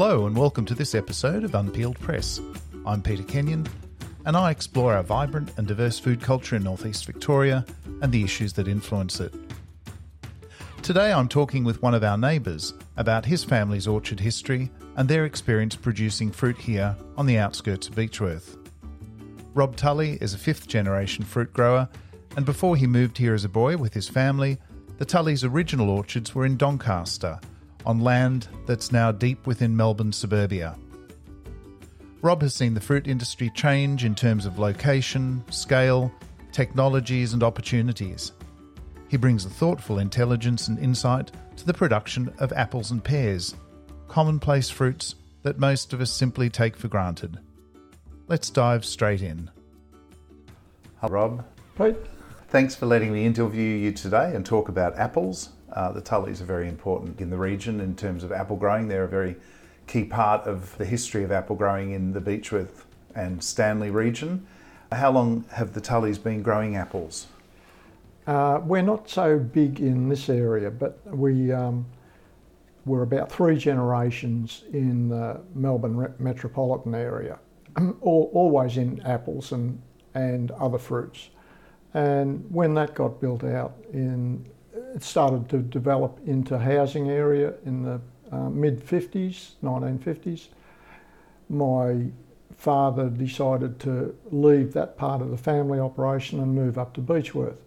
Hello and welcome to this episode of Unpeeled Press. I'm Peter Kenyon and I explore our vibrant and diverse food culture in northeast Victoria and the issues that influence it. Today I'm talking with one of our neighbours about his family's orchard history and their experience producing fruit here on the outskirts of Beechworth. Rob Tully is a fifth-generation fruit grower and before he moved here as a boy with his family, the Tully's original orchards were in Doncaster, on land that's now deep within Melbourne suburbia. Rob has seen the fruit industry change in terms of location, scale, technologies and opportunities. He brings a thoughtful intelligence and insight to the production of apples and pears, commonplace fruits that most of us simply take for granted. Let's dive straight in. Hi Rob. Right. Thanks for letting me interview you today and talk about apples. The Tullys are very important in the region in terms of apple growing. They're a very key part of the history of apple growing in the Beechworth and Stanley region. How long have the Tullys been growing apples? We're not so big in this area, but we were about three generations in the Melbourne metropolitan area, always in apples and other fruits. And when that got built out it started to develop into housing area in the mid-50s, 1950s. My father decided to leave that part of the family operation and move up to Beechworth,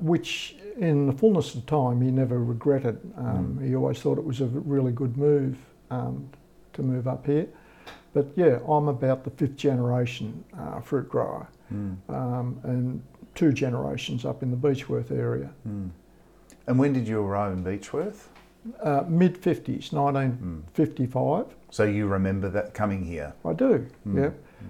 which in the fullness of time he never regretted. He always thought it was a really good move to move up here. But yeah, I'm about the fifth generation fruit grower. And two generations up in the Beechworth area. And when did you arrive in Beechworth? Mid-50s, 1955. So you remember that coming here? I do,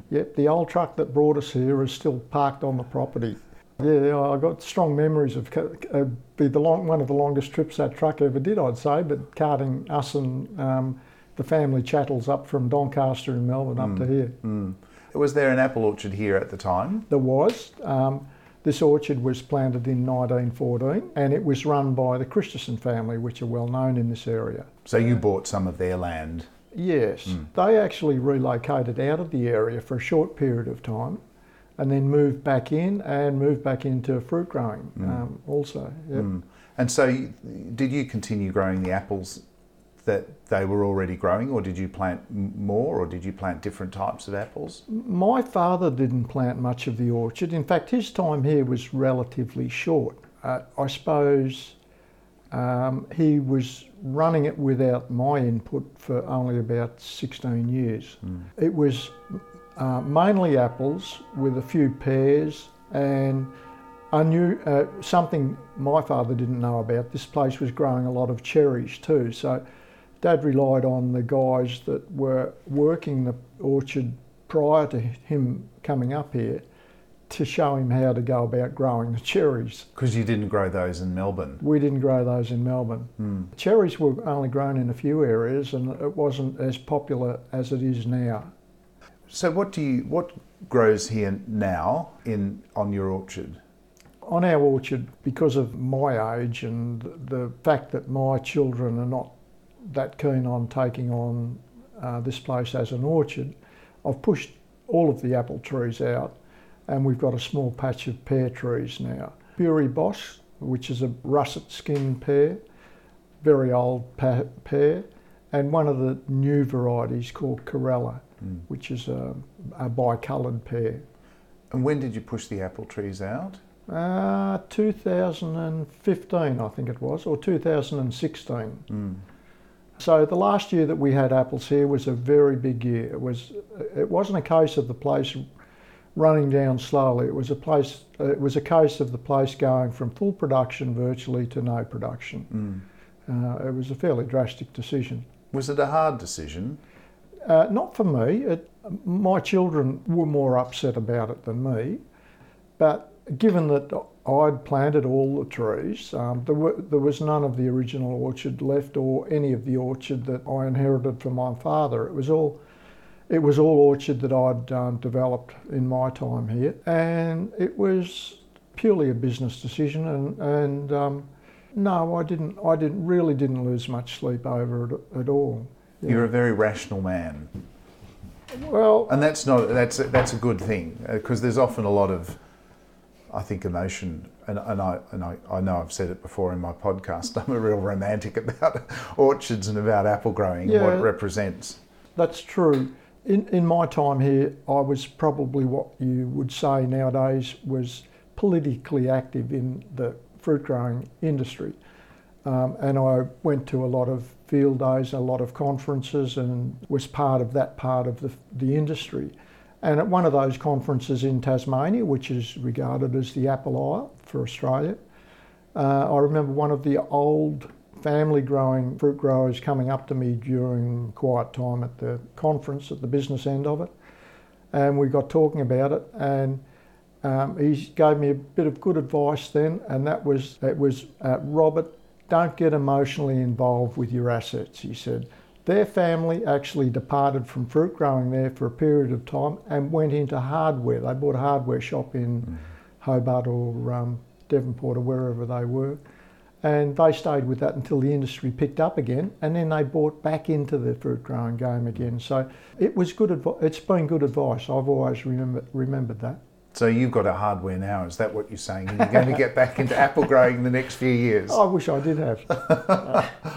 Yep. The old truck that brought us here is still parked on the property. Yeah, I got strong memories of one of the longest trips that truck ever did, I'd say, but carting us and the family chattels up from Doncaster in Melbourne up to here. Was there an apple orchard here at the time? There was. This orchard was planted in 1914 and it was run by the Christensen family, which are well known in this area. So you bought some of their land? Yes. They actually relocated out of the area for a short period of time and then moved back into fruit growing also. Yep. And so did you continue growing the apples that they were already growing, or did you plant more, or did you plant different types of apples? My father didn't plant much of the orchard. In fact, his time here was relatively short. I suppose he was running it without my input for only about 16 years. It was mainly apples with a few pears, and I knew something my father didn't know about. This place was growing a lot of cherries too, so Dad relied on the guys that were working the orchard prior to him coming up here to show him how to go about growing the cherries. Because you didn't grow those in Melbourne? We didn't grow those in Melbourne. Cherries were only grown in a few areas and it wasn't as popular as it is now. So what grows here now on your orchard? On our orchard, because of my age and the fact that my children are not that keen on taking on this place as an orchard, I've pushed all of the apple trees out and we've got a small patch of pear trees now. Beurre Bosc, which is a russet skin pear, very old pear, and one of the new varieties called Corella, which is a bicoloured pear. And when did you push the apple trees out? 2015 I think it was, or 2016. So the last year that we had apples here was a very big year. It wasn't a case of the place running down slowly. It was a case of the place going from full production virtually to no production. It was a fairly drastic decision. Was it a hard decision? Not for me. My children were more upset about it than me, but given that I'd planted all the trees, there was none of the original orchard left or any of the orchard that I inherited from my father. It was all orchard that I'd developed in my time here, and it was purely a business decision. And no, I didn't really didn't lose much sleep over it at all. Yeah. You're a very rational man. Well, and that's a good thing, because there's often a lot of, I think, emotion, and I know I've said it before in my podcast. I'm a real romantic about orchards and about apple growing, yeah, and what it represents. That's true. In my time here, I was probably what you would say nowadays was politically active in the fruit growing industry, and I went to a lot of field days, a lot of conferences, and was part of that part of the industry. And at one of those conferences in Tasmania, which is regarded as the Apple Isle for Australia, I remember one of the old family growing fruit growers coming up to me during quiet time at the conference at the business end of it, and we got talking about it, and he gave me a bit of good advice then, and that was, Robert, don't get emotionally involved with your assets, he said. Their family actually departed from fruit growing there for a period of time and went into hardware. They bought a hardware shop in Hobart or Devonport or wherever they were, and they stayed with that until the industry picked up again, and then they bought back into the fruit growing game again. So it was good advice. It's been good advice. I've always remembered that. So you've got a hardware now, is that what you're saying? You're going to get back into apple growing in the next few years? I wish I did have.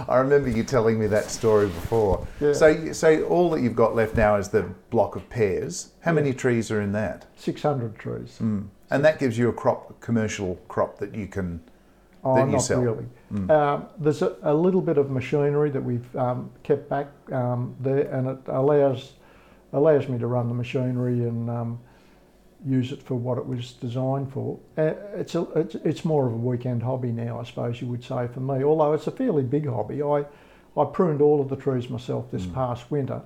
I remember you telling me that story before. Yeah. So all that you've got left now is the block of pears. How many trees are in that? 600 trees. Mm. And that gives you a commercial crop that you can sell? Not really. Mm. There's a little bit of machinery that we've kept back there, and it allows me to run the machinery and use it for what it was designed for. It's more of a weekend hobby now, I suppose you would say, for me, although it's a fairly big hobby. I pruned all of the trees myself this past winter,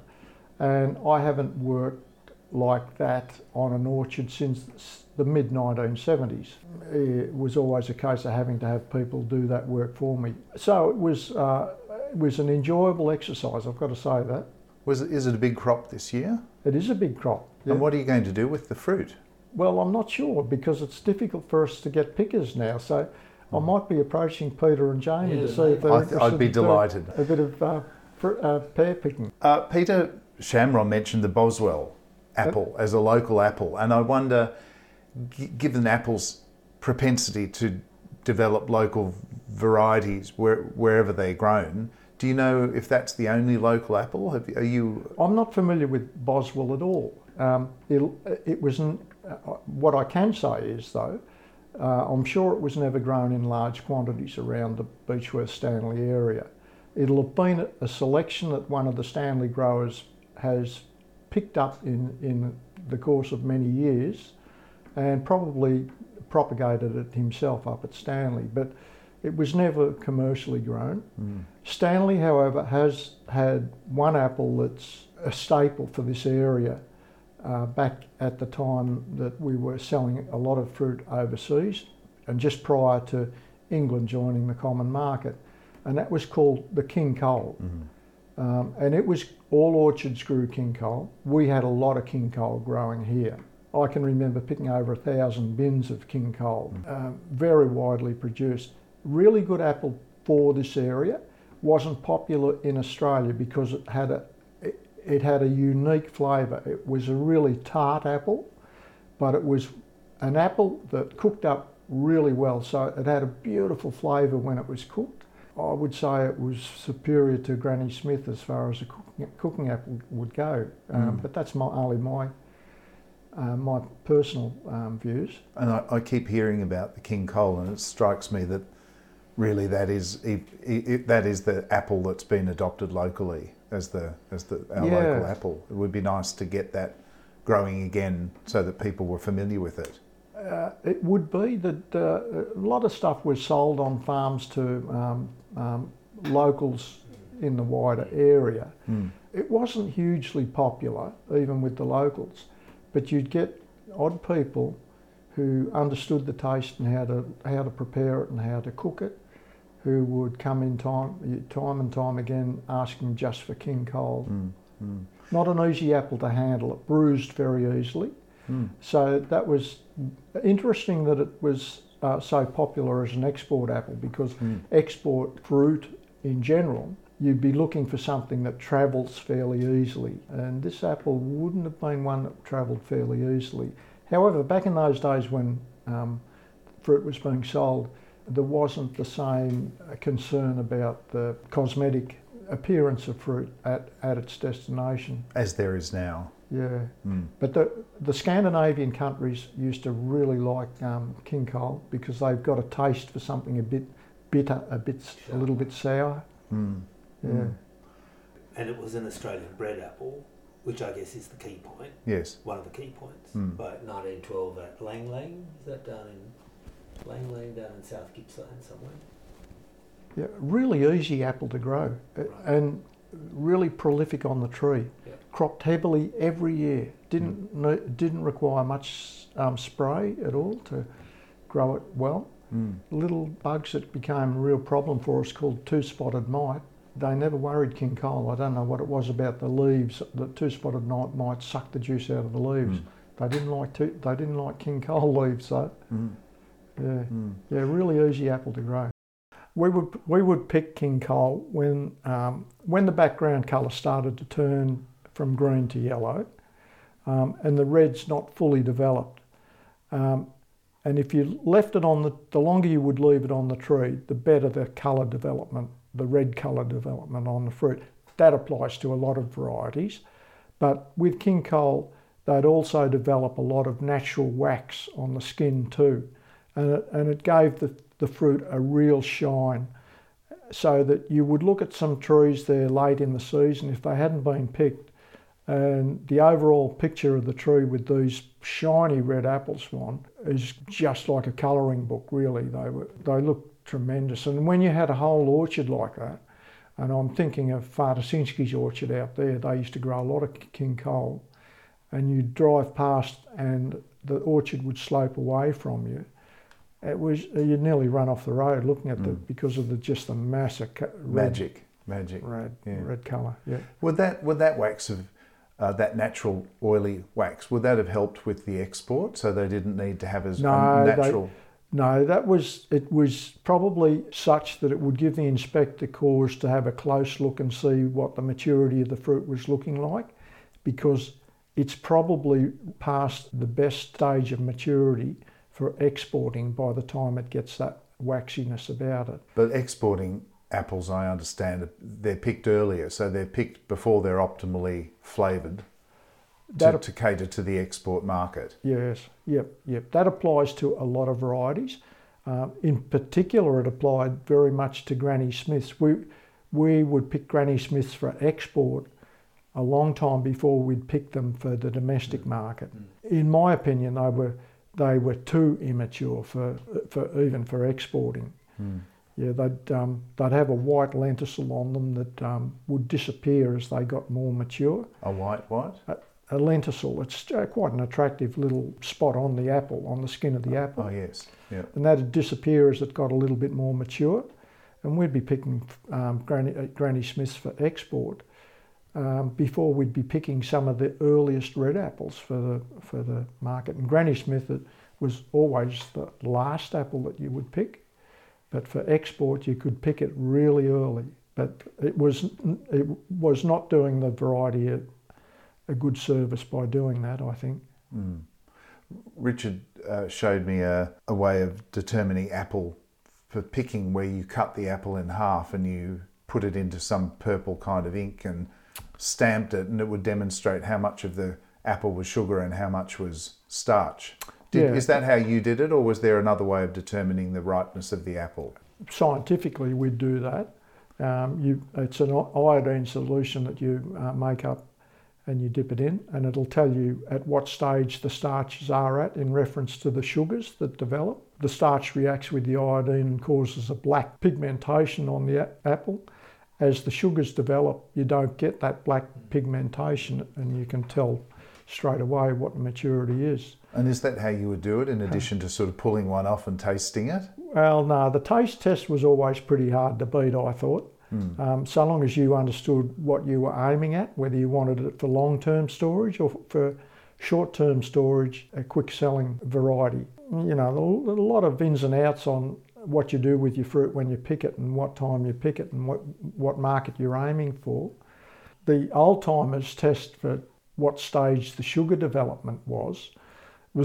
and I haven't worked like that on an orchard since the mid-1970s. It was always a case of having to have people do that work for me. So it was an enjoyable exercise, I've got to say that. Is it a big crop this year? It is a big crop. Yeah. And what are you going to do with the fruit? Well, I'm not sure, because it's difficult for us to get pickers now. So I might be approaching Peter and Jamie to see if they're interested. I'd be delighted. A bit of pear picking. Peter Shamron mentioned the Boswell apple as a local apple. And I wonder, given apples' propensity to develop local varieties wherever they're grown, do you know if that's the only local apple? Are you? I'm not familiar with Boswell at all. It wasn't. What I can say is, though, I'm sure it was never grown in large quantities around the Beechworth Stanley area. It'll have been a selection that one of the Stanley growers has picked up in the course of many years, and probably propagated it himself up at Stanley. But it was never commercially grown. Mm. Stanley, however, has had one apple that's a staple for this area back at the time that we were selling a lot of fruit overseas, and just prior to England joining the common market, and that was called the King Cole. Mm-hmm. And it was all orchards grew King Cole. We had a lot of King Cole growing here. I can remember picking over 1,000 bins of King Cole, very widely produced. Really good apple for this area. Wasn't popular in Australia because it had a unique flavour. It was a really tart apple, but it was an apple that cooked up really well, so it had a beautiful flavour when it was cooked. I would say it was superior to Granny Smith as far as a cooking apple would go, but that's my personal views. And I keep hearing about the King Cole, and it strikes me that really that is the apple that's been adopted locally as our local apple. It would be nice to get that growing again so that people were familiar with it. It would be that a lot of stuff was sold on farms to locals in the wider area. Mm. It wasn't hugely popular even with the locals, but you'd get odd people who understood the taste and how to prepare it and how to cook it, who would come in time and time again asking just for King Cole. Mm, mm. Not an easy apple to handle. It bruised very easily. Mm. So that was interesting that it was so popular as an export apple, because export fruit in general you'd be looking for something that travels fairly easily, and this apple wouldn't have been one that travelled fairly easily. However, back in those days when fruit was being sold, there wasn't the same concern about the cosmetic appearance of fruit at its destination as there is now. Yeah, but the Scandinavian countries used to really like King Cole because they've got a taste for something a bit bitter, a little bit sour. Yeah. And it was an Australian bred apple, which I guess is the key point. Yes. One of the key points. But 1912 at Lang Lang, is that down in Lang Lang, down in South Gippsland somewhere? Yeah, really easy apple to grow, and really prolific on the tree. Yeah. Cropped heavily every year. Didn't require much spray at all to grow it well. Little bugs that became a real problem for us called two-spotted mite. They never worried King Cole. I don't know what it was about the leaves. The two-spotted mite sucked the juice out of the leaves. They didn't like King Cole leaves though. Yeah, really easy apple to grow. We would pick King Cole when the background colour started to turn from green to yellow, and the red's not fully developed. And if you left it on the longer you would leave it on the tree, the better the colour development, the red colour development on the fruit. That applies to a lot of varieties. But with King Cole, they'd also develop a lot of natural wax on the skin too. And it gave the fruit a real shine, so that you would look at some trees there late in the season if they hadn't been picked, and the overall picture of the tree with these shiny red apples on is just like a colouring book, really. They look tremendous. And when you had a whole orchard like that, and I'm thinking of Fartasinski's orchard out there, they used to grow a lot of King Cole, and you'd drive past and the orchard would slope away from you. It was, you'd nearly run off the road looking at them because of the massive red colour. Yeah. Would that wax of that natural oily wax, would that have helped with the export, so they didn't need to have as natural? It was probably such that it would give the inspector cause to have a close look and see what the maturity of the fruit was looking like, because it's probably past the best stage of maturity for exporting by the time it gets that waxiness about it. But exporting apples, I understand, they're picked earlier, so they're picked before they're optimally flavoured to cater to the export market. Yes, yep. That applies to a lot of varieties. In particular, it applied very much to Granny Smiths. We would pick Granny Smiths for export a long time before we'd pick them for the domestic market. In my opinion, they were too immature for exporting. Yeah, they'd have a white lenticel on them that would disappear as they got more mature. A white what? A lenticel. It's quite an attractive little spot on the apple, on the skin of the apple. Oh yes, yeah. And that'd disappear as it got a little bit more mature, and we'd be picking Granny Smiths for export before we'd be picking some of the earliest red apples for the market. And Granny Smith was always the last apple that you would pick, but for export you could pick it really early. But it was not doing the variety a good service by doing that, I think. Richard showed me a way of determining apple for picking, where you cut the apple in half and you put it into some purple kind of ink and stamped it, and it would demonstrate how much of the apple was sugar and how much was starch. Is that how you did it, or was there another way of determining the ripeness of the apple? Scientifically, we'd do that. It's an iodine solution that you make up and you dip it in, and it'll tell you at what stage the starches are at in reference to the sugars that develop. The starch reacts with the iodine and causes a black pigmentation on the apple. As the sugars develop, you don't get that black pigmentation, and you can tell straight away what maturity is. And is that how you would do it, in addition to sort of pulling one off and tasting it? Well, no, the taste test was always pretty hard to beat, I thought. So long as you understood what you were aiming at, whether you wanted it for long-term storage or for short-term storage, a quick-selling variety. You know, a lot of ins and outs on what you do with your fruit when you pick it and what time you pick it and what market you're aiming for. The old-timers test for what stage the sugar development was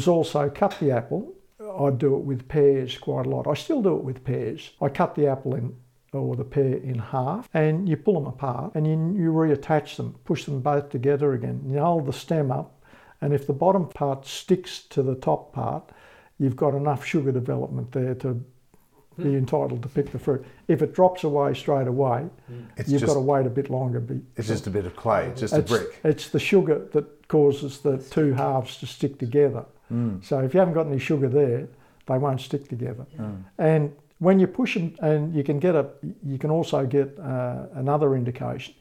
also cut the apple. I'd do it with pears quite a lot. I still do it with pears. I cut the apple in, or the pear in half, and you pull them apart and you reattach them, push them both together again. You hold the stem up, and if the bottom part sticks to the top part, you've got enough sugar development there to be entitled to pick the fruit. If it drops away straight away, you've got to wait a bit longer. It's just a bit of clay, it's just a brick. It's the sugar that causes the two halves to stick together. Mm. So if you haven't got any sugar there, they won't stick together. Mm. And when you push them, and you can also get another indication.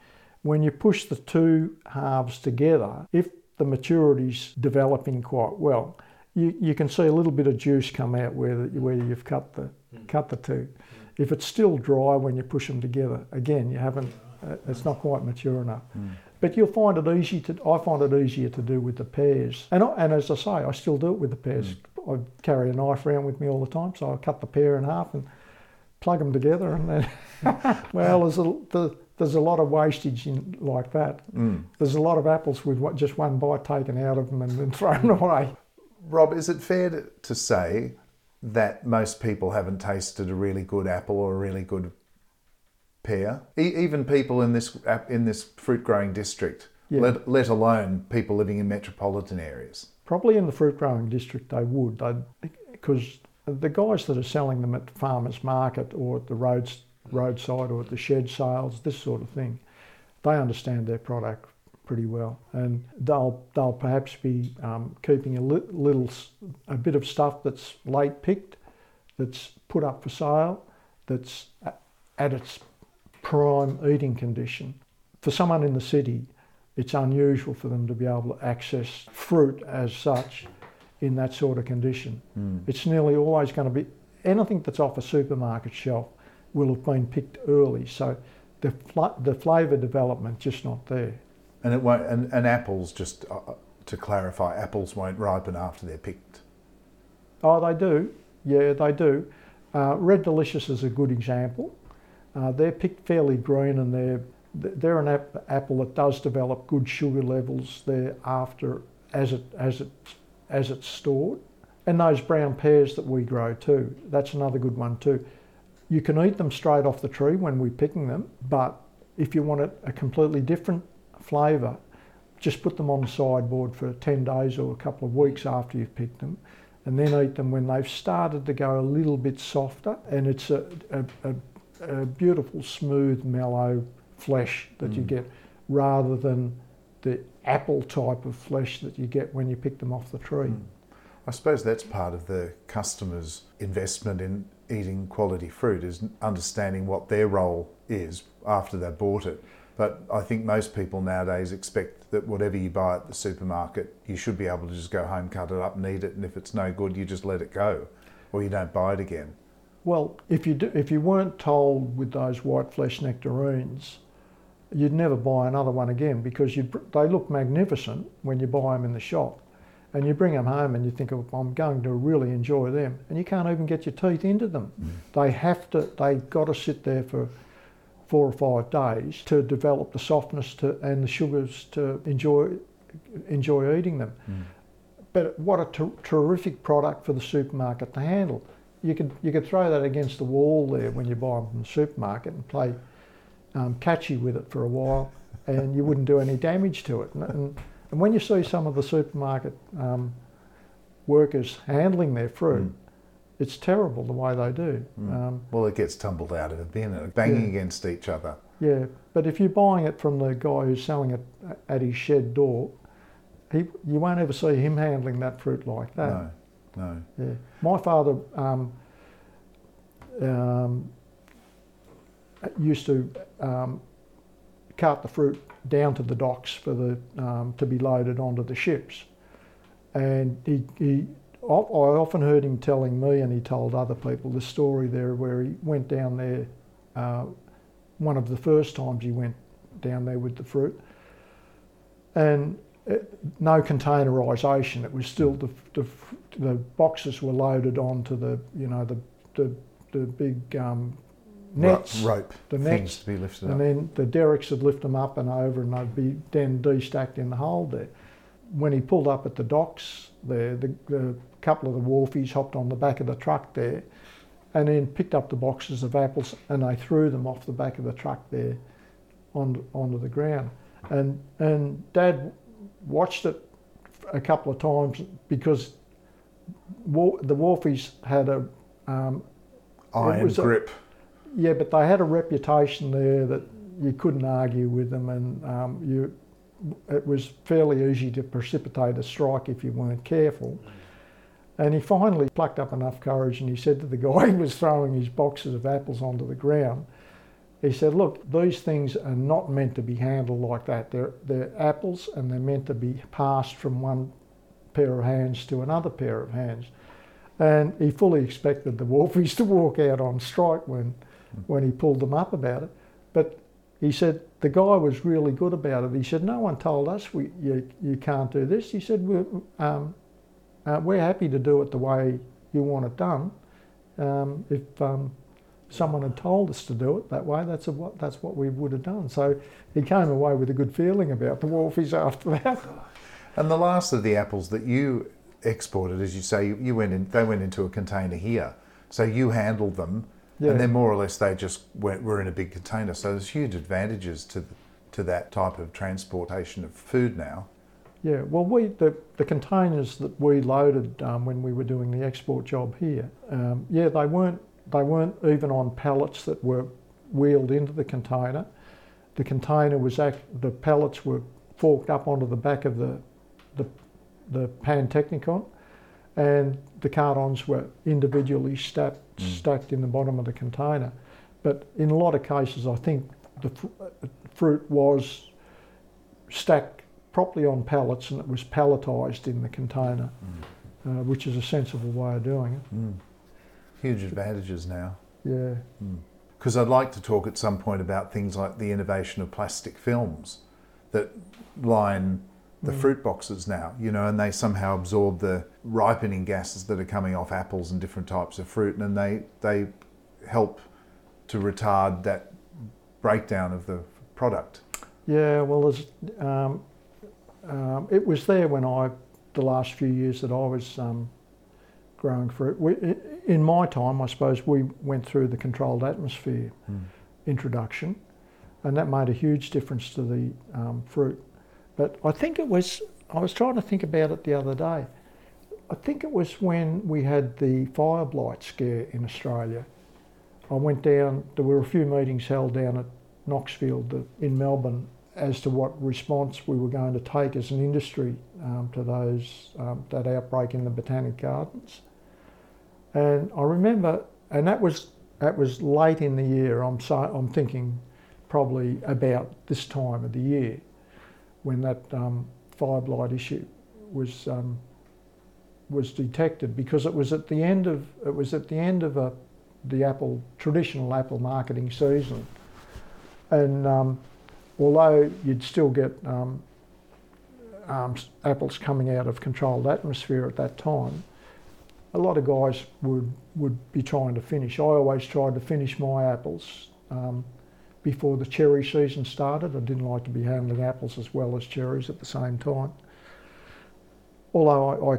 When you push the two halves together, if the maturity's developing quite well, you can see a little bit of juice come out where you've cut the two. Mm. If it's still dry when you push them together, again, you haven't. It's not quite mature enough. Mm. But you'll find it easy to. I find it easier to do with the pears, and as I say, I still do it with the pears. Mm. I carry a knife around with me all the time, so I cut the pear in half and plug them together, and then well, there's a lot of wastage like that. Mm. There's a lot of apples with just one bite taken out of them and then thrown away. Rob, is it fair to say that most people haven't tasted a really good apple or a really good pear? Even people in this fruit growing district, yeah. let alone people living in metropolitan areas. Probably in the fruit growing district they would, because the guys that are selling them at the farmers market or at the roadside or at the shed sales, this sort of thing, they understand their product pretty well, and they'll perhaps be keeping a bit of stuff that's late picked, that's put up for sale, that's at its prime eating condition. For someone in the city, it's unusual for them to be able to access fruit as such in that sort of condition. Mm. It's nearly always going to be anything that's off a supermarket shelf will have been picked early, so the flavour development just not there. And it won't. And apples, just to clarify, apples won't ripen after they're picked. Oh, they do. Yeah, they do. Red Delicious is a good example. They're picked fairly green, and they're an apple that does develop good sugar levels thereafter as it's stored. And those brown pears that we grow too. That's another good one too. You can eat them straight off the tree when we're picking them, but if you want a completely different flavour, just put them on the sideboard for 10 days or a couple of weeks after you've picked them, and then eat them when they've started to go a little bit softer, and it's a beautiful, smooth, mellow flesh that you get, rather than the apple type of flesh that you get when you pick them off the tree. Mm. I suppose that's part of the customer's investment in eating quality fruit, is understanding what their role is after they've bought it. But I think most people nowadays expect that whatever you buy at the supermarket, you should be able to just go home, cut it up and eat it, and if it's no good, you just let it go, or you don't buy it again. Well, if you weren't told with those white flesh nectarines, you'd never buy another one again, because they look magnificent when you buy them in the shop, and you bring them home and you think, oh, I'm going to really enjoy them, and you can't even get your teeth into them. Mm. They've got to sit there for 4 or 5 days to develop the softness and the sugars to enjoy eating them. Mm. But what a terrific product for the supermarket to handle. You could throw that against the wall there when you buy them from the supermarket and play catchy with it for a while, and you wouldn't do any damage to it. And when you see some of the supermarket workers handling their fruit, it's terrible the way they do. Mm. Well, it gets tumbled out of a bin and banging against each other. Yeah, but if you're buying it from the guy who's selling it at his shed door, you won't ever see him handling that fruit like that. No. Yeah, my father used to cart the fruit down to the docks for to be loaded onto the ships, and I often heard him telling me, and he told other people, the story there where he went down there, one of the first times he went down there with the fruit, and no containerisation. It was still the boxes were loaded onto the the big nets, rope, the nets to be lifted up. Then the derricks would lift them up and over, and they'd be then de-stacked in the hold there. When he pulled up at the docks there, the couple of the wharfies hopped on the back of the truck there and then picked up the boxes of apples and they threw them off the back of the truck there onto the ground. And Dad watched it a couple of times because the wharfies had a... iron grip. Yeah, but they had a reputation there that you couldn't argue with them, and it was fairly easy to precipitate a strike if you weren't careful. And he finally plucked up enough courage and he said to the guy who was throwing his boxes of apples onto the ground, he said, look, these things are not meant to be handled like that. They're apples and they're meant to be passed from one pair of hands to another pair of hands. And he fully expected the wharfies to walk out on strike when he pulled them up about it. But he said, the guy was really good about it. He said, no one told us you can't do this. He said, we're happy to do it the way you want it done. If someone had told us to do it that way, that's what we would have done. So he came away with a good feeling about the wharfies after that. And the last of the apples that you exported, as you say, you went in. They went into a container here, so you handled them, yeah. And then more or less they just were in a big container. So there's huge advantages to that type of transportation of food now. Yeah, well, the containers that we loaded when we were doing the export job here, they weren't even on pallets that were wheeled into the container. The container was the pallets were forked up onto the back of the Pantechnicon, and the cartons were individually stacked in the bottom of the container. But in a lot of cases, I think the fruit was stacked properly on pallets and it was palletized in the container, which is a sensible way of doing it. Mm. Huge advantages now. Yeah. Because I'd like to talk at some point about things like the innovation of plastic films that line the fruit boxes now, you know, and they somehow absorb the ripening gases that are coming off apples and different types of fruit, and they help to retard that breakdown of the product. Yeah, well, it was there when the last few years that I was growing fruit. In my time, I suppose, we went through the controlled atmosphere introduction, and that made a huge difference to the fruit. But I think I was trying to think about it the other day. I think it was when we had the fire blight scare in Australia. I went down, there were a few meetings held down at Knoxfield in Melbourne as to what response we were going to take as an industry to those that outbreak in the Botanic Gardens. And I remember, and that was late in the year. I'm thinking probably about this time of the year when that fire blight issue was detected, because it was at the end of the traditional apple marketing season, and although you'd still get apples coming out of controlled atmosphere at that time, a lot of guys would be trying to finish. I always tried to finish my apples before the cherry season started. I didn't like to be handling apples as well as cherries at the same time. Although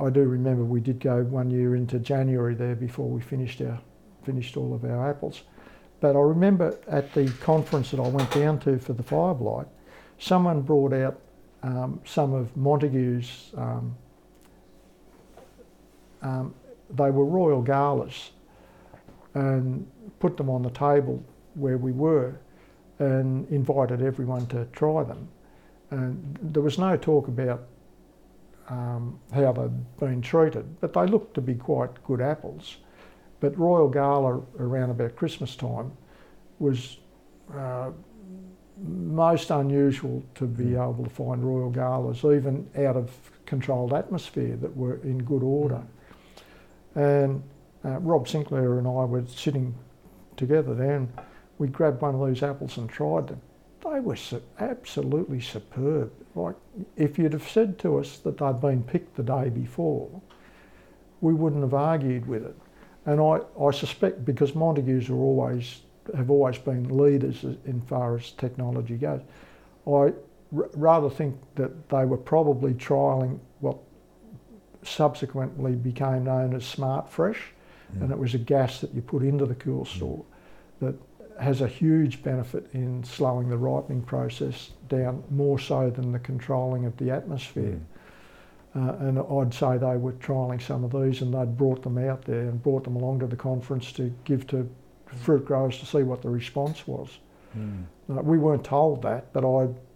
I do remember we did go one year into January there before we finished all of our apples. But I remember at the conference that I went down to for the fire blight, someone brought out some of Montague's, they were Royal Galas, and put them on the table where we were and invited everyone to try them. And there was no talk about how they'd been treated, but they looked to be quite good apples. But Royal Gala around about Christmas time was most unusual to be able to find Royal Galas, even out of controlled atmosphere, that were in good order. And Rob Sinclair and I were sitting together then. We grabbed one of these apples and tried them. They were absolutely superb. Like, if you'd have said to us that they'd been picked the day before, we wouldn't have argued with it. And I suspect because Montagues have always been leaders in far as technology goes, I rather think that they were probably trialling what subsequently became known as SmartFresh, and it was a gas that you put into the cool store that has a huge benefit in slowing the ripening process down, more so than the controlling of the atmosphere. And I'd say they were trialling some of these, and they'd brought them out there and brought them along to the conference to give to fruit growers to see what the response was. We weren't told that, but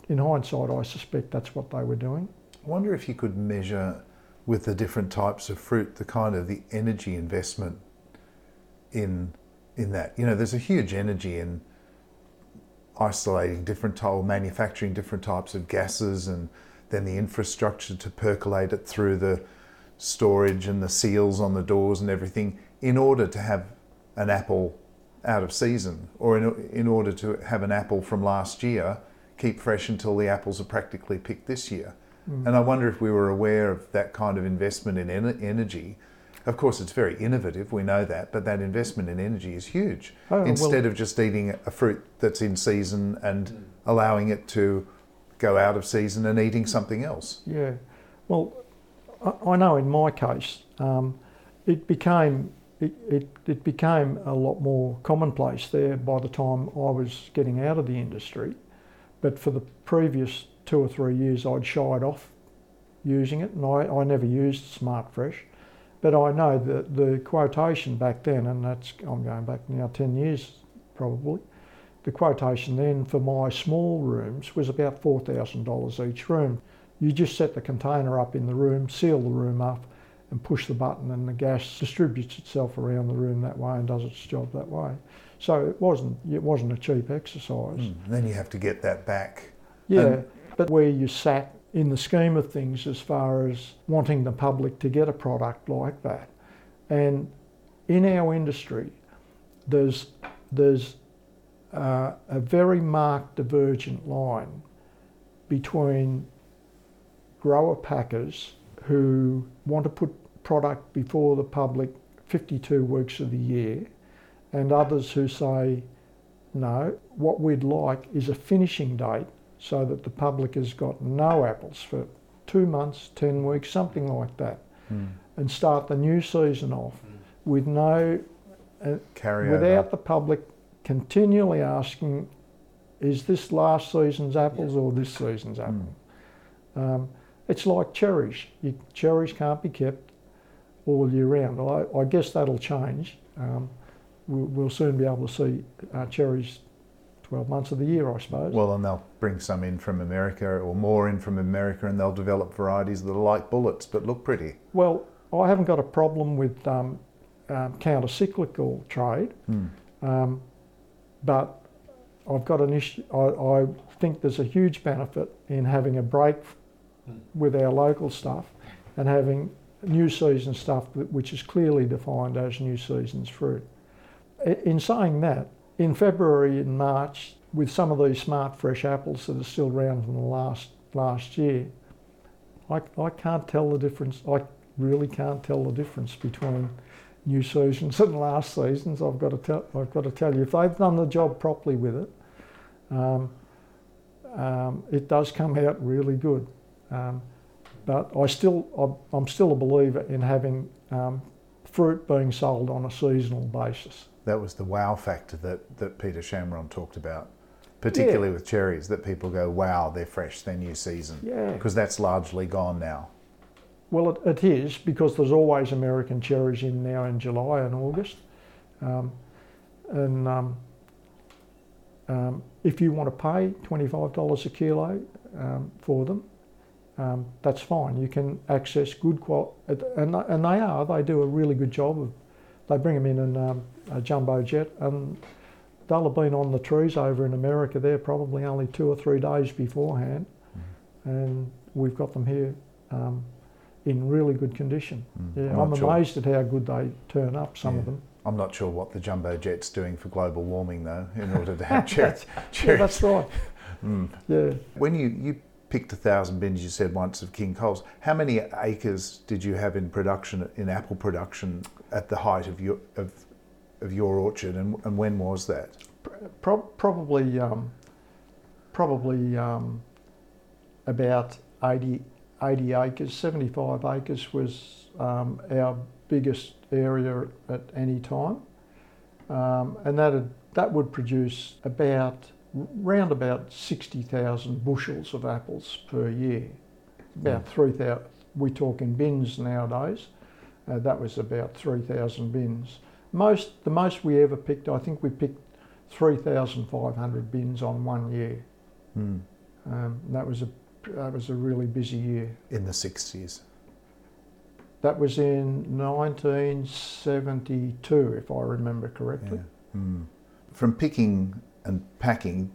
in hindsight, I suspect that's what they were doing. I wonder if you could measure with the different types of fruit, the kind of the energy investment in that. You know, there's a huge energy in isolating different types, manufacturing different types of gases, and then the infrastructure to percolate it through the storage and the seals on the doors and everything in order to have an apple out of season, or in order to have an apple from last year keep fresh until the apples are practically picked this year. And I wonder if we were aware of that kind of investment in energy. Of course, it's very innovative, we know that, but that investment in energy is huge. Instead of just eating a fruit that's in season and allowing it to go out of season and eating something else. Yeah, well, I know in my case, it became a lot more commonplace there by the time I was getting out of the industry. But for the previous 2 or 3 years, I'd shied off using it, and I never used SmartFresh. But I know that the quotation back then, and I'm going back now 10 years probably, the quotation then for my small rooms was about $4,000 each room. You just set the container up in the room, seal the room up, and push the button, and the gas distributes itself around the room that way and does its job that way. So it wasn't a cheap exercise. Then you have to get that back. Yeah, but where you sat in the scheme of things as far as wanting the public to get a product like that. And in our industry, there's a very marked divergent line between grower packers who want to put product before the public 52 weeks of the year, and others who say, no, what we'd like is a finishing date so that the public has got no apples for 2 months, 10 weeks, something like that, and start the new season off with no... Without the public continually asking, is this last season's apples or this season's apple? It's like cherries. Cherries can't be kept all year round. I guess that'll change. We'll soon be able to see cherries 12 months of the year, I suppose. Well, and they'll bring some in from America, or more in from America, and they'll develop varieties that are like bullets but look pretty. Well, I haven't got a problem with counter-cyclical trade, but I've got an issue. I think there's a huge benefit in having a break with our local stuff and having new season stuff which is clearly defined as new season's fruit. In saying that, in February and March, with some of these SmartFresh apples that are still around from the last year, I can't tell the difference. I really can't tell the difference between new seasons and last seasons. I've got to tell you, if they've done the job properly with it, it does come out really good. But I'm still a believer in having fruit being sold on a seasonal basis. That was the wow factor that Peter Shamron talked about, particularly with cherries, that people go, wow, they're fresh, they're new season. Yeah. Because that's largely gone now. Well, it is, because there's always American cherries in now in July and August. If you want to pay $25 a kilo for them, that's fine. You can access good quality, and they do a really good job of. They bring them in a jumbo jet, and they'll have been on the trees over in America there probably only 2 or 3 days beforehand, and we've got them here in really good condition. Yeah, I'm amazed at how good they turn up, some of them. I'm not sure what the jumbo jet's doing for global warming though, in order to have cherries. Yeah, that's right. Yeah. When you picked 1,000 bins, you said once, of King Cole's. How many acres did you have in production, in apple production, at the height of your orchard, and when was that? Probably about 80 acres. 75 acres was our biggest area at any time, and that would produce around about 60,000 bushels of apples per year. About 3,000. We talk in bins nowadays. That was about 3,000 bins. The most we ever picked, I think we picked 3,500 bins on one year. Mm. That was a really busy year. In the 60s. That was in 1972, if I remember correctly. Yeah. Mm. From picking and packing,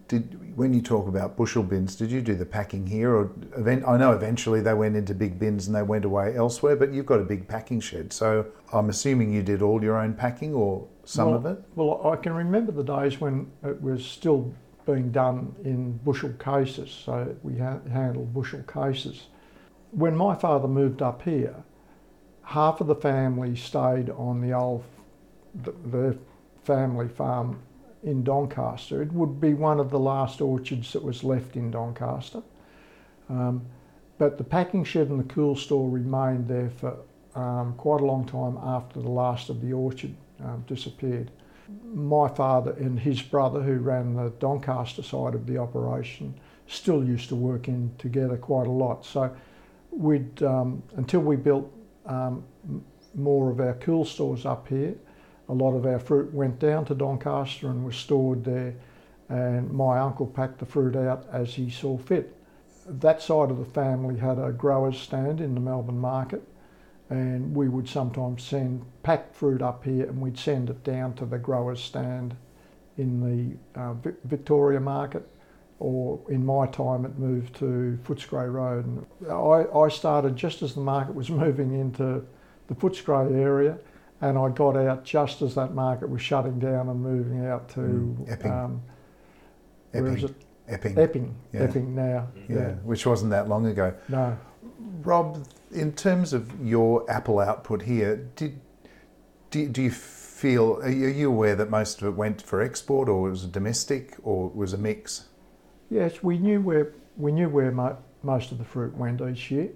when you talk about bushel bins, did you do the packing here? I know eventually they went into big bins and they went away elsewhere, but you've got a big packing shed, so I'm assuming you did all your own packing or some of it? Well, I can remember the days when it was still being done in bushel cases, so we handled bushel cases. When my father moved up here, half of the family stayed on the family farm in Doncaster. It would be one of the last orchards that was left in Doncaster. But the packing shed and the cool store remained there for quite a long time after the last of the orchard disappeared. My father and his brother, who ran the Doncaster side of the operation, still used to work in together quite a lot. So we'd until we built more of our cool stores up here, a lot of our fruit went down to Doncaster and was stored there, and my uncle packed the fruit out as he saw fit. That side of the family had a growers stand in the Melbourne market, and we would sometimes send packed fruit up here and we'd send it down to the growers stand in the Victoria market, or in my time it moved to Footscray Road. And I started just as the market was moving into the Footscray area, and I got out just as that market was shutting down and moving out to Epping. Where is it? Epping. Epping. Yeah. Epping now. Yeah. Yeah, which wasn't that long ago. No. Rob, in terms of your apple output here, do you feel, are you aware that most of it went for export, or it was domestic, or it was a mix? Yes, we knew where most of the fruit went each year.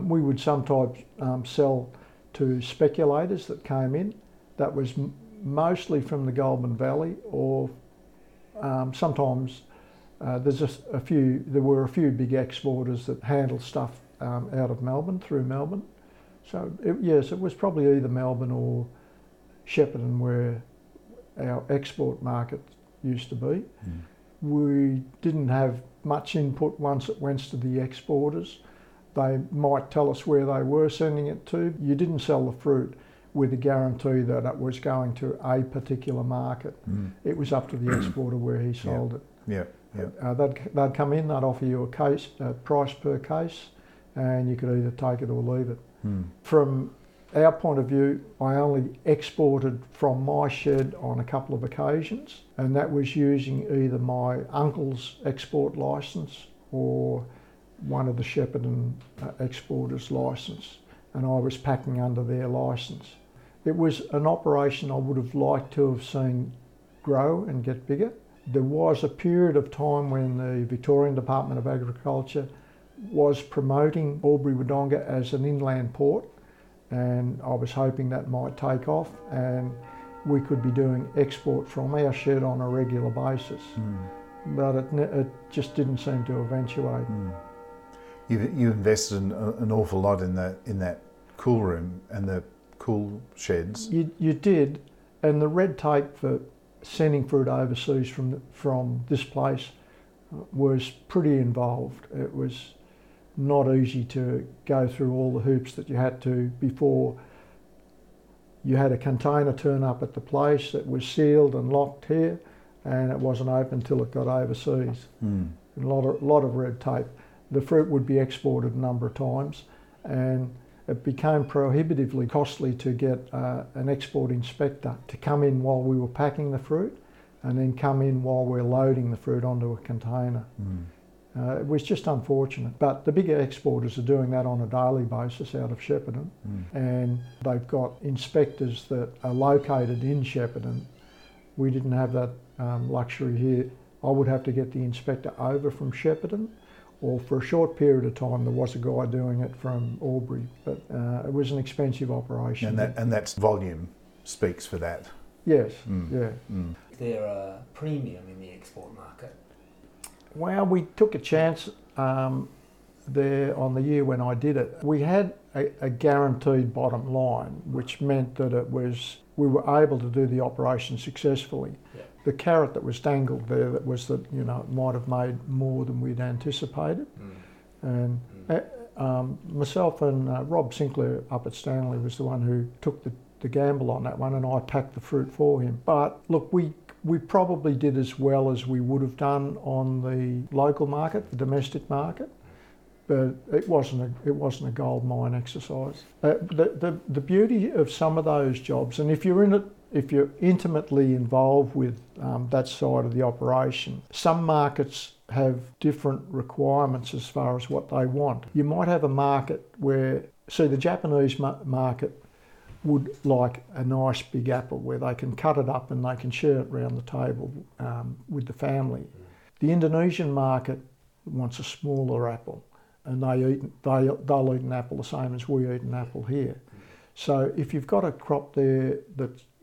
We would sometimes sell to speculators that came in. That was mostly from the Goulburn Valley, or sometimes there were a few big exporters that handled stuff out of Melbourne, through Melbourne. So it was probably either Melbourne or Shepparton where our export market used to be. Mm. We didn't have much input once it went to the exporters. They might tell us where they were sending it to. You didn't sell the fruit with a guarantee that it was going to a particular market. Mm. It was up to the exporter where he sold it. Yeah, yeah. They'd come in, they'd offer you a case, a price per case, and you could either take it or leave it. Mm. From our point of view, I only exported from my shed on a couple of occasions, and that was using either my uncle's export licence or one of the Shepparton exporters' licence, and I was packing under their licence. It was an operation I would have liked to have seen grow and get bigger. There was a period of time when the Victorian Department of Agriculture was promoting Albury-Wodonga as an inland port, and I was hoping that might take off and we could be doing export from our shed on a regular basis. Mm. But it just didn't seem to eventuate. Mm. You invested an awful lot in that cool room and the cool sheds. You did, and the red tape for sending fruit overseas from this place was pretty involved. It was not easy to go through all the hoops that you had to before. You had a container turn up at the place that was sealed and locked here, and it wasn't open till it got overseas. Mm. A lot of red tape. The fruit would be exported a number of times, and it became prohibitively costly to get an export inspector to come in while we were packing the fruit, and then come in while we're loading the fruit onto a container. Mm. It was just unfortunate. But the bigger exporters are doing that on a daily basis out of Shepparton. Mm. And they've got inspectors that are located in Shepparton. We didn't have that luxury here. I would have to get the inspector over from Shepparton, or for a short period of time there was a guy doing it from Albury. But it was an expensive operation. And that's volume speaks for that. Yes, mm. yeah. Mm. Is there a premium in the export market? Well, we took a chance there on the year when I did it. We had a guaranteed bottom line, which meant that we were able to do the operation successfully. Yeah. The carrot that was dangled there it might have made more than we'd anticipated. Mm. And myself and Rob Sinclair up at Stanley was the one who took the gamble on that one, and I packed the fruit for him. But look, we probably did as well as we would have done on the local market, the domestic market, but it wasn't a gold mine exercise. The beauty of some of those jobs, and if you're intimately involved with that side of the operation, some markets have different requirements as far as what they want. You might have a market where, see, the Japanese market would like a nice big apple where they can cut it up and they can share it around the table with the family. The Indonesian market wants a smaller apple, and they'll eat an apple the same as we eat an apple here. So if you've got a crop there,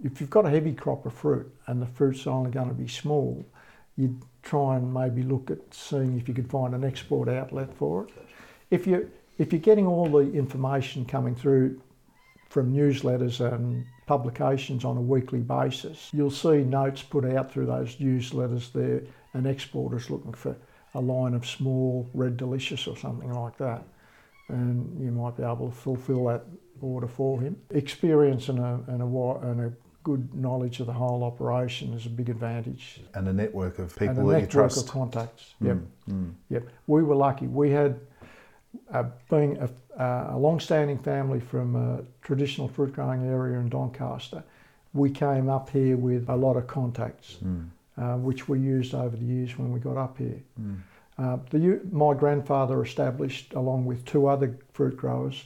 if you've got a heavy crop of fruit and the fruit's only going to be small, you'd try and maybe look at seeing if you could find an export outlet for it. If you're getting all the information coming through from newsletters and publications on a weekly basis, you'll see notes put out through those newsletters there, and exporters looking for a line of small Red Delicious or something like that, and you might be able to fulfil that order for him. Experience and a good knowledge of the whole operation is a big advantage. And a network of people that you trust. And a network of contacts, yep. Mm. Yep. We were lucky. We had, being a long-standing family from a traditional fruit-growing area in Doncaster, we came up here with a lot of contacts, which we used over the years when we got up here. Mm. My grandfather established, along with two other fruit growers,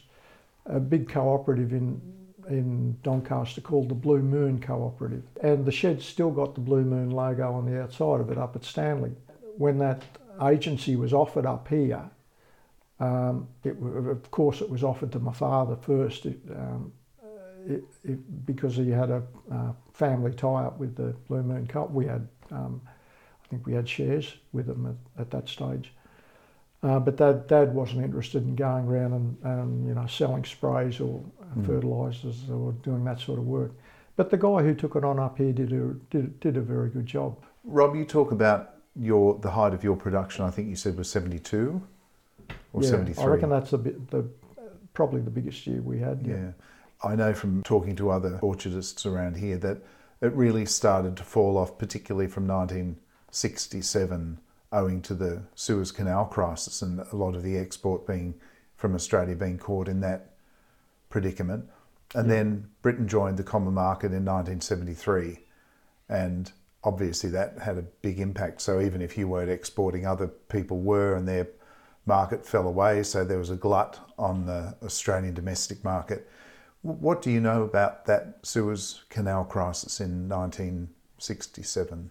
a big cooperative in Doncaster called the Blue Moon Cooperative. And the shed's still got the Blue Moon logo on the outside of it up at Stanley. When that agency was offered up here, of course it was offered to my father first because he had a family tie-up with the Blue Moon Coop. We had, I think we had shares with them at that stage. But Dad wasn't interested in going around and selling sprays or fertilisers or doing that sort of work. But the guy who took it on up here did a very good job. Rob, you talk about the height of your production, I think you said was 72? Or 73. I reckon that's probably the biggest year we had. Yeah. I know from talking to other orchardists around here that it really started to fall off, particularly from 1967, owing to the Suez Canal crisis and a lot of the export being from Australia being caught in that predicament. And then Britain joined the common market in 1973, and obviously that had a big impact. So even if you weren't exporting, other people were, and their market fell away, so there was a glut on the Australian domestic market. What do you know about that Suez Canal crisis in 1967?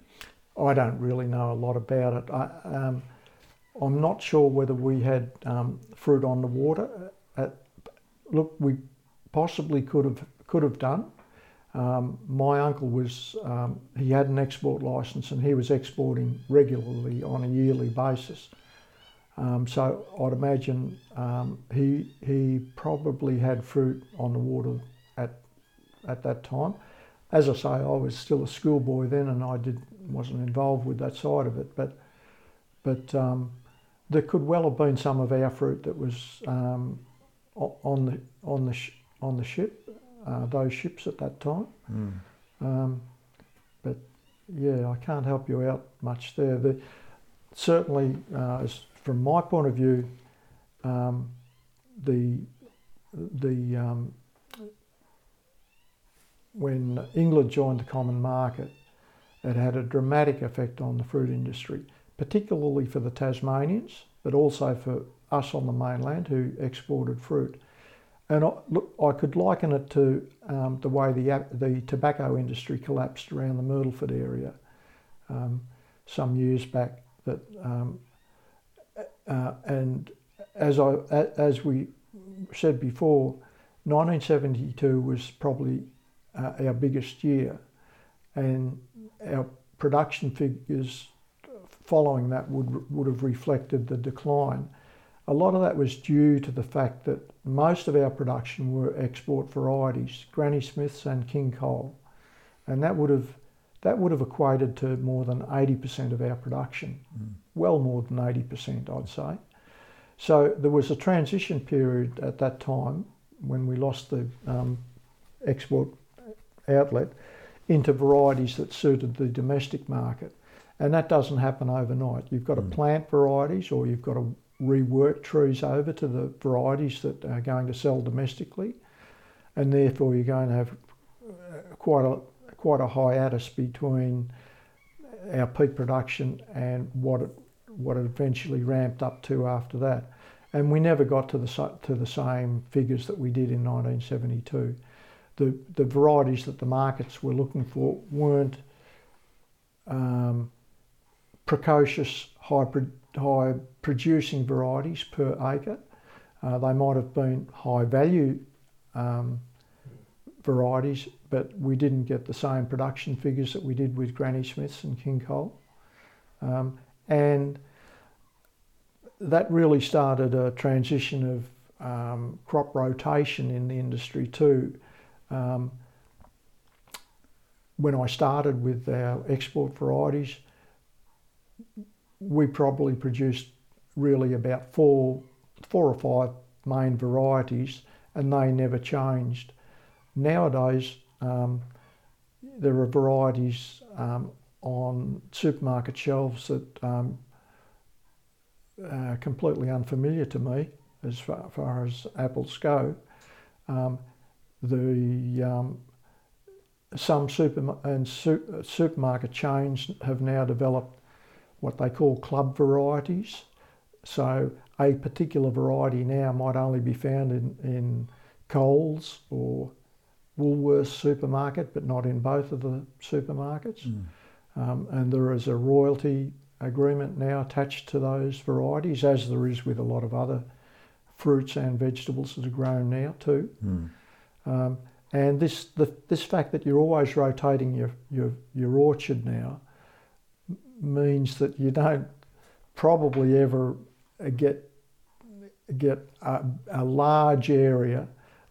I don't really know a lot about it. I'm not sure whether we had fruit on the water. We possibly could have done. My uncle was he had an export license, and he was exporting regularly on a yearly basis. So I'd imagine he probably had fruit on the water at that time. As I say, I was still a schoolboy then, and wasn't involved with that side of it. But there could well have been some of our fruit that was on the ship, those ships at that time. Mm. But yeah, I can't help you out much there. Certainly, from my point of view, when England joined the common market, it had a dramatic effect on the fruit industry, particularly for the Tasmanians, but also for us on the mainland who exported fruit. And I could liken it to the way the tobacco industry collapsed around the Myrtleford area some years back. That and as we said before, 1972 was probably our biggest year, and our production figures following that would have reflected the decline. A lot of that was due to the fact that most of our production were export varieties, Granny Smiths and King Cole, and that would have equated to more than 80% of our production, well more than 80%, I'd say. So there was a transition period at that time when we lost the export outlet into varieties that suited the domestic market, and that doesn't happen overnight. You've got to plant varieties, or you've got to rework trees over to the varieties that are going to sell domestically, and therefore you're going to have quite a hiatus between our peak production and what it eventually ramped up to after that. And we never got to the same figures that we did in 1972. The varieties that the markets were looking for weren't precocious, high producing varieties per acre. They might have been high value varieties, but we didn't get the same production figures that we did with Granny Smiths and King Cole. And that really started a transition of crop rotation in the industry too. When I started with our export varieties, we probably produced really about four or five main varieties, and they never changed. Nowadays, there are varieties on supermarket shelves that are completely unfamiliar to me as far as apples go. Some supermarket chains have now developed what they call club varieties. So a particular variety now might only be found in Coles or Woolworths supermarket, but not in both of the supermarkets. And there is a royalty agreement now attached to those varieties, as there is with a lot of other fruits and vegetables that are grown now too. And this fact that you're always rotating your orchard now means that you don't probably ever get a large area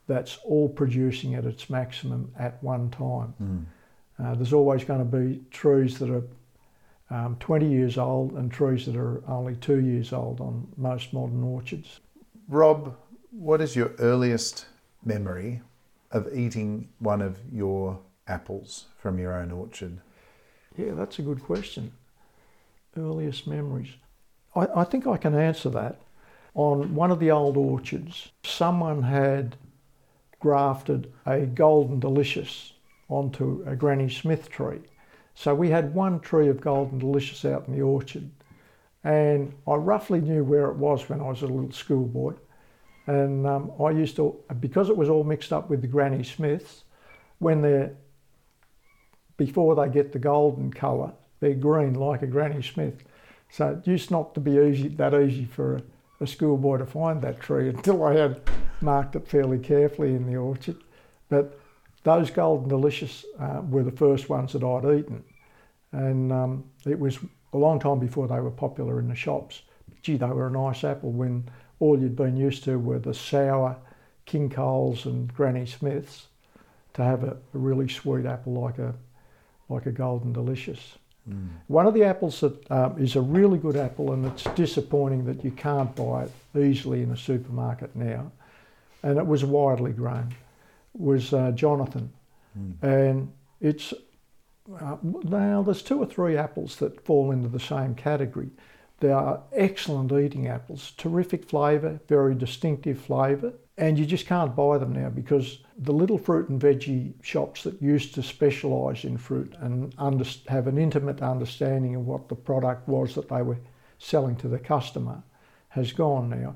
that's all producing at its maximum at one time. There's always going to be trees that are 20 years old and trees that are only 2 years old on most modern orchards. Rob, what is your earliest memory of eating one of your apples from your own orchard? Yeah, that's a good question. Earliest memories. I think I can answer that. On one of the old orchards, someone had grafted a Golden Delicious onto a Granny Smith tree. So we had one tree of Golden Delicious out in the orchard, and I roughly knew where it was when I was a little schoolboy. And I used to, because it was all mixed up with the Granny Smiths, before they get the golden colour, they're green like a Granny Smith. So it used not to be that easy for a schoolboy to find that tree until I had marked it fairly carefully in the orchard. But those Golden Delicious were the first ones that I'd eaten. And it was a long time before they were popular in the shops. But gee, they were a nice apple when all you'd been used to were the sour King Coles and Granny Smiths. To have a really sweet apple like a Golden Delicious. One of the apples that is a really good apple, and it's disappointing that you can't buy it easily in a supermarket now, and it was widely grown, was Jonathan. And it's, now there's two or three apples that fall into the same category. They are excellent eating apples, terrific flavour, very distinctive flavour. And you just can't buy them now because the little fruit and veggie shops that used to specialise in fruit and have an intimate understanding of what the product was that they were selling to the customer has gone now.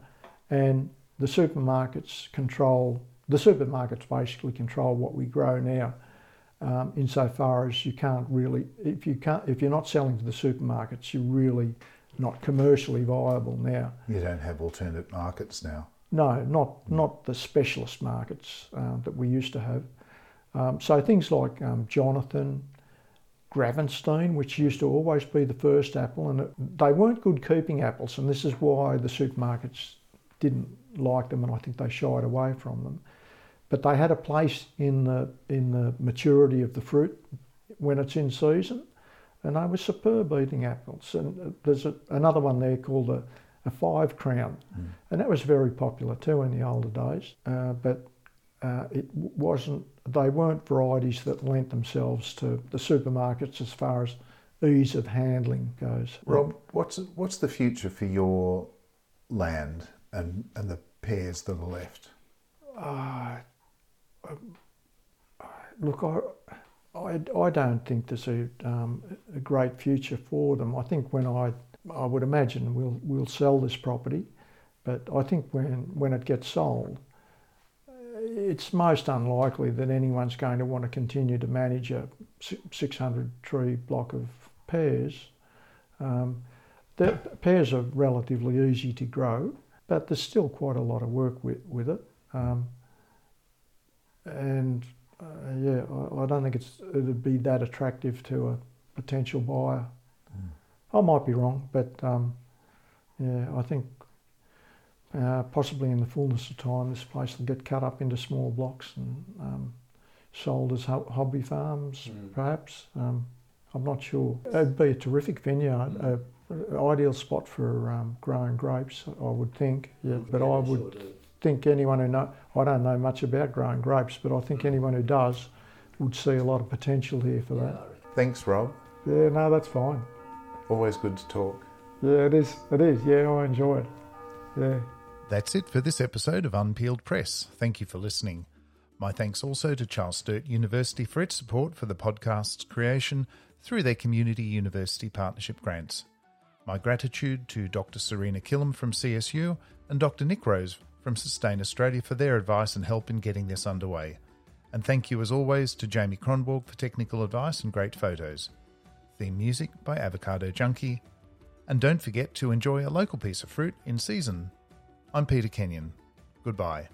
And the supermarkets control, the supermarkets basically control what we grow now, insofar as you can't really, if you're not selling to the supermarkets, you're really not commercially viable now. You don't have alternate markets now. No, not the specialist markets that we used to have. So things like Jonathan, Gravenstein, which used to always be the first apple, and they weren't good keeping apples, and this is why the supermarkets didn't like them, and I think they shied away from them. But they had a place in the maturity of the fruit when it's in season, and they were superb eating apples. And there's another one there called a 5 crown, and that was very popular too in the older days, but they weren't varieties that lent themselves to the supermarkets as far as ease of handling goes. Rob, what's the future for your land and the pears that are left? Look, I don't think there's a great future for them. I think I would imagine we'll sell this property, but I think when it gets sold, it's most unlikely that anyone's going to want to continue to manage a 600 tree block of pears. The pears are relatively easy to grow, but there's still quite a lot of work with it. I don't think it'd be that attractive to a potential buyer. I might be wrong, but I think possibly in the fullness of time, this place will get cut up into small blocks and sold as hobby farms, perhaps. I'm not sure. It'd be a terrific vineyard, an ideal spot for growing grapes, I would think. Yeah, but I would think anyone I don't know much about growing grapes, but I think anyone who does would see a lot of potential here for that. Thanks, Rob. Yeah, no, that's fine. Always good to talk. Yeah, it is. It is. Yeah, I enjoy it. Yeah. That's it for this episode of Unpeeled Press. Thank you for listening. My thanks also to Charles Sturt University for its support for the podcast's creation through their Community University Partnership grants. My gratitude to Dr. Serena Killam from CSU and Dr. Nick Rose from Sustain Australia for their advice and help in getting this underway. And thank you, as always, to Jamie Kronborg for technical advice and great photos. Theme music by Avocado Junkie, and don't forget to enjoy a local piece of fruit in season. I'm Peter Kenyon. Goodbye.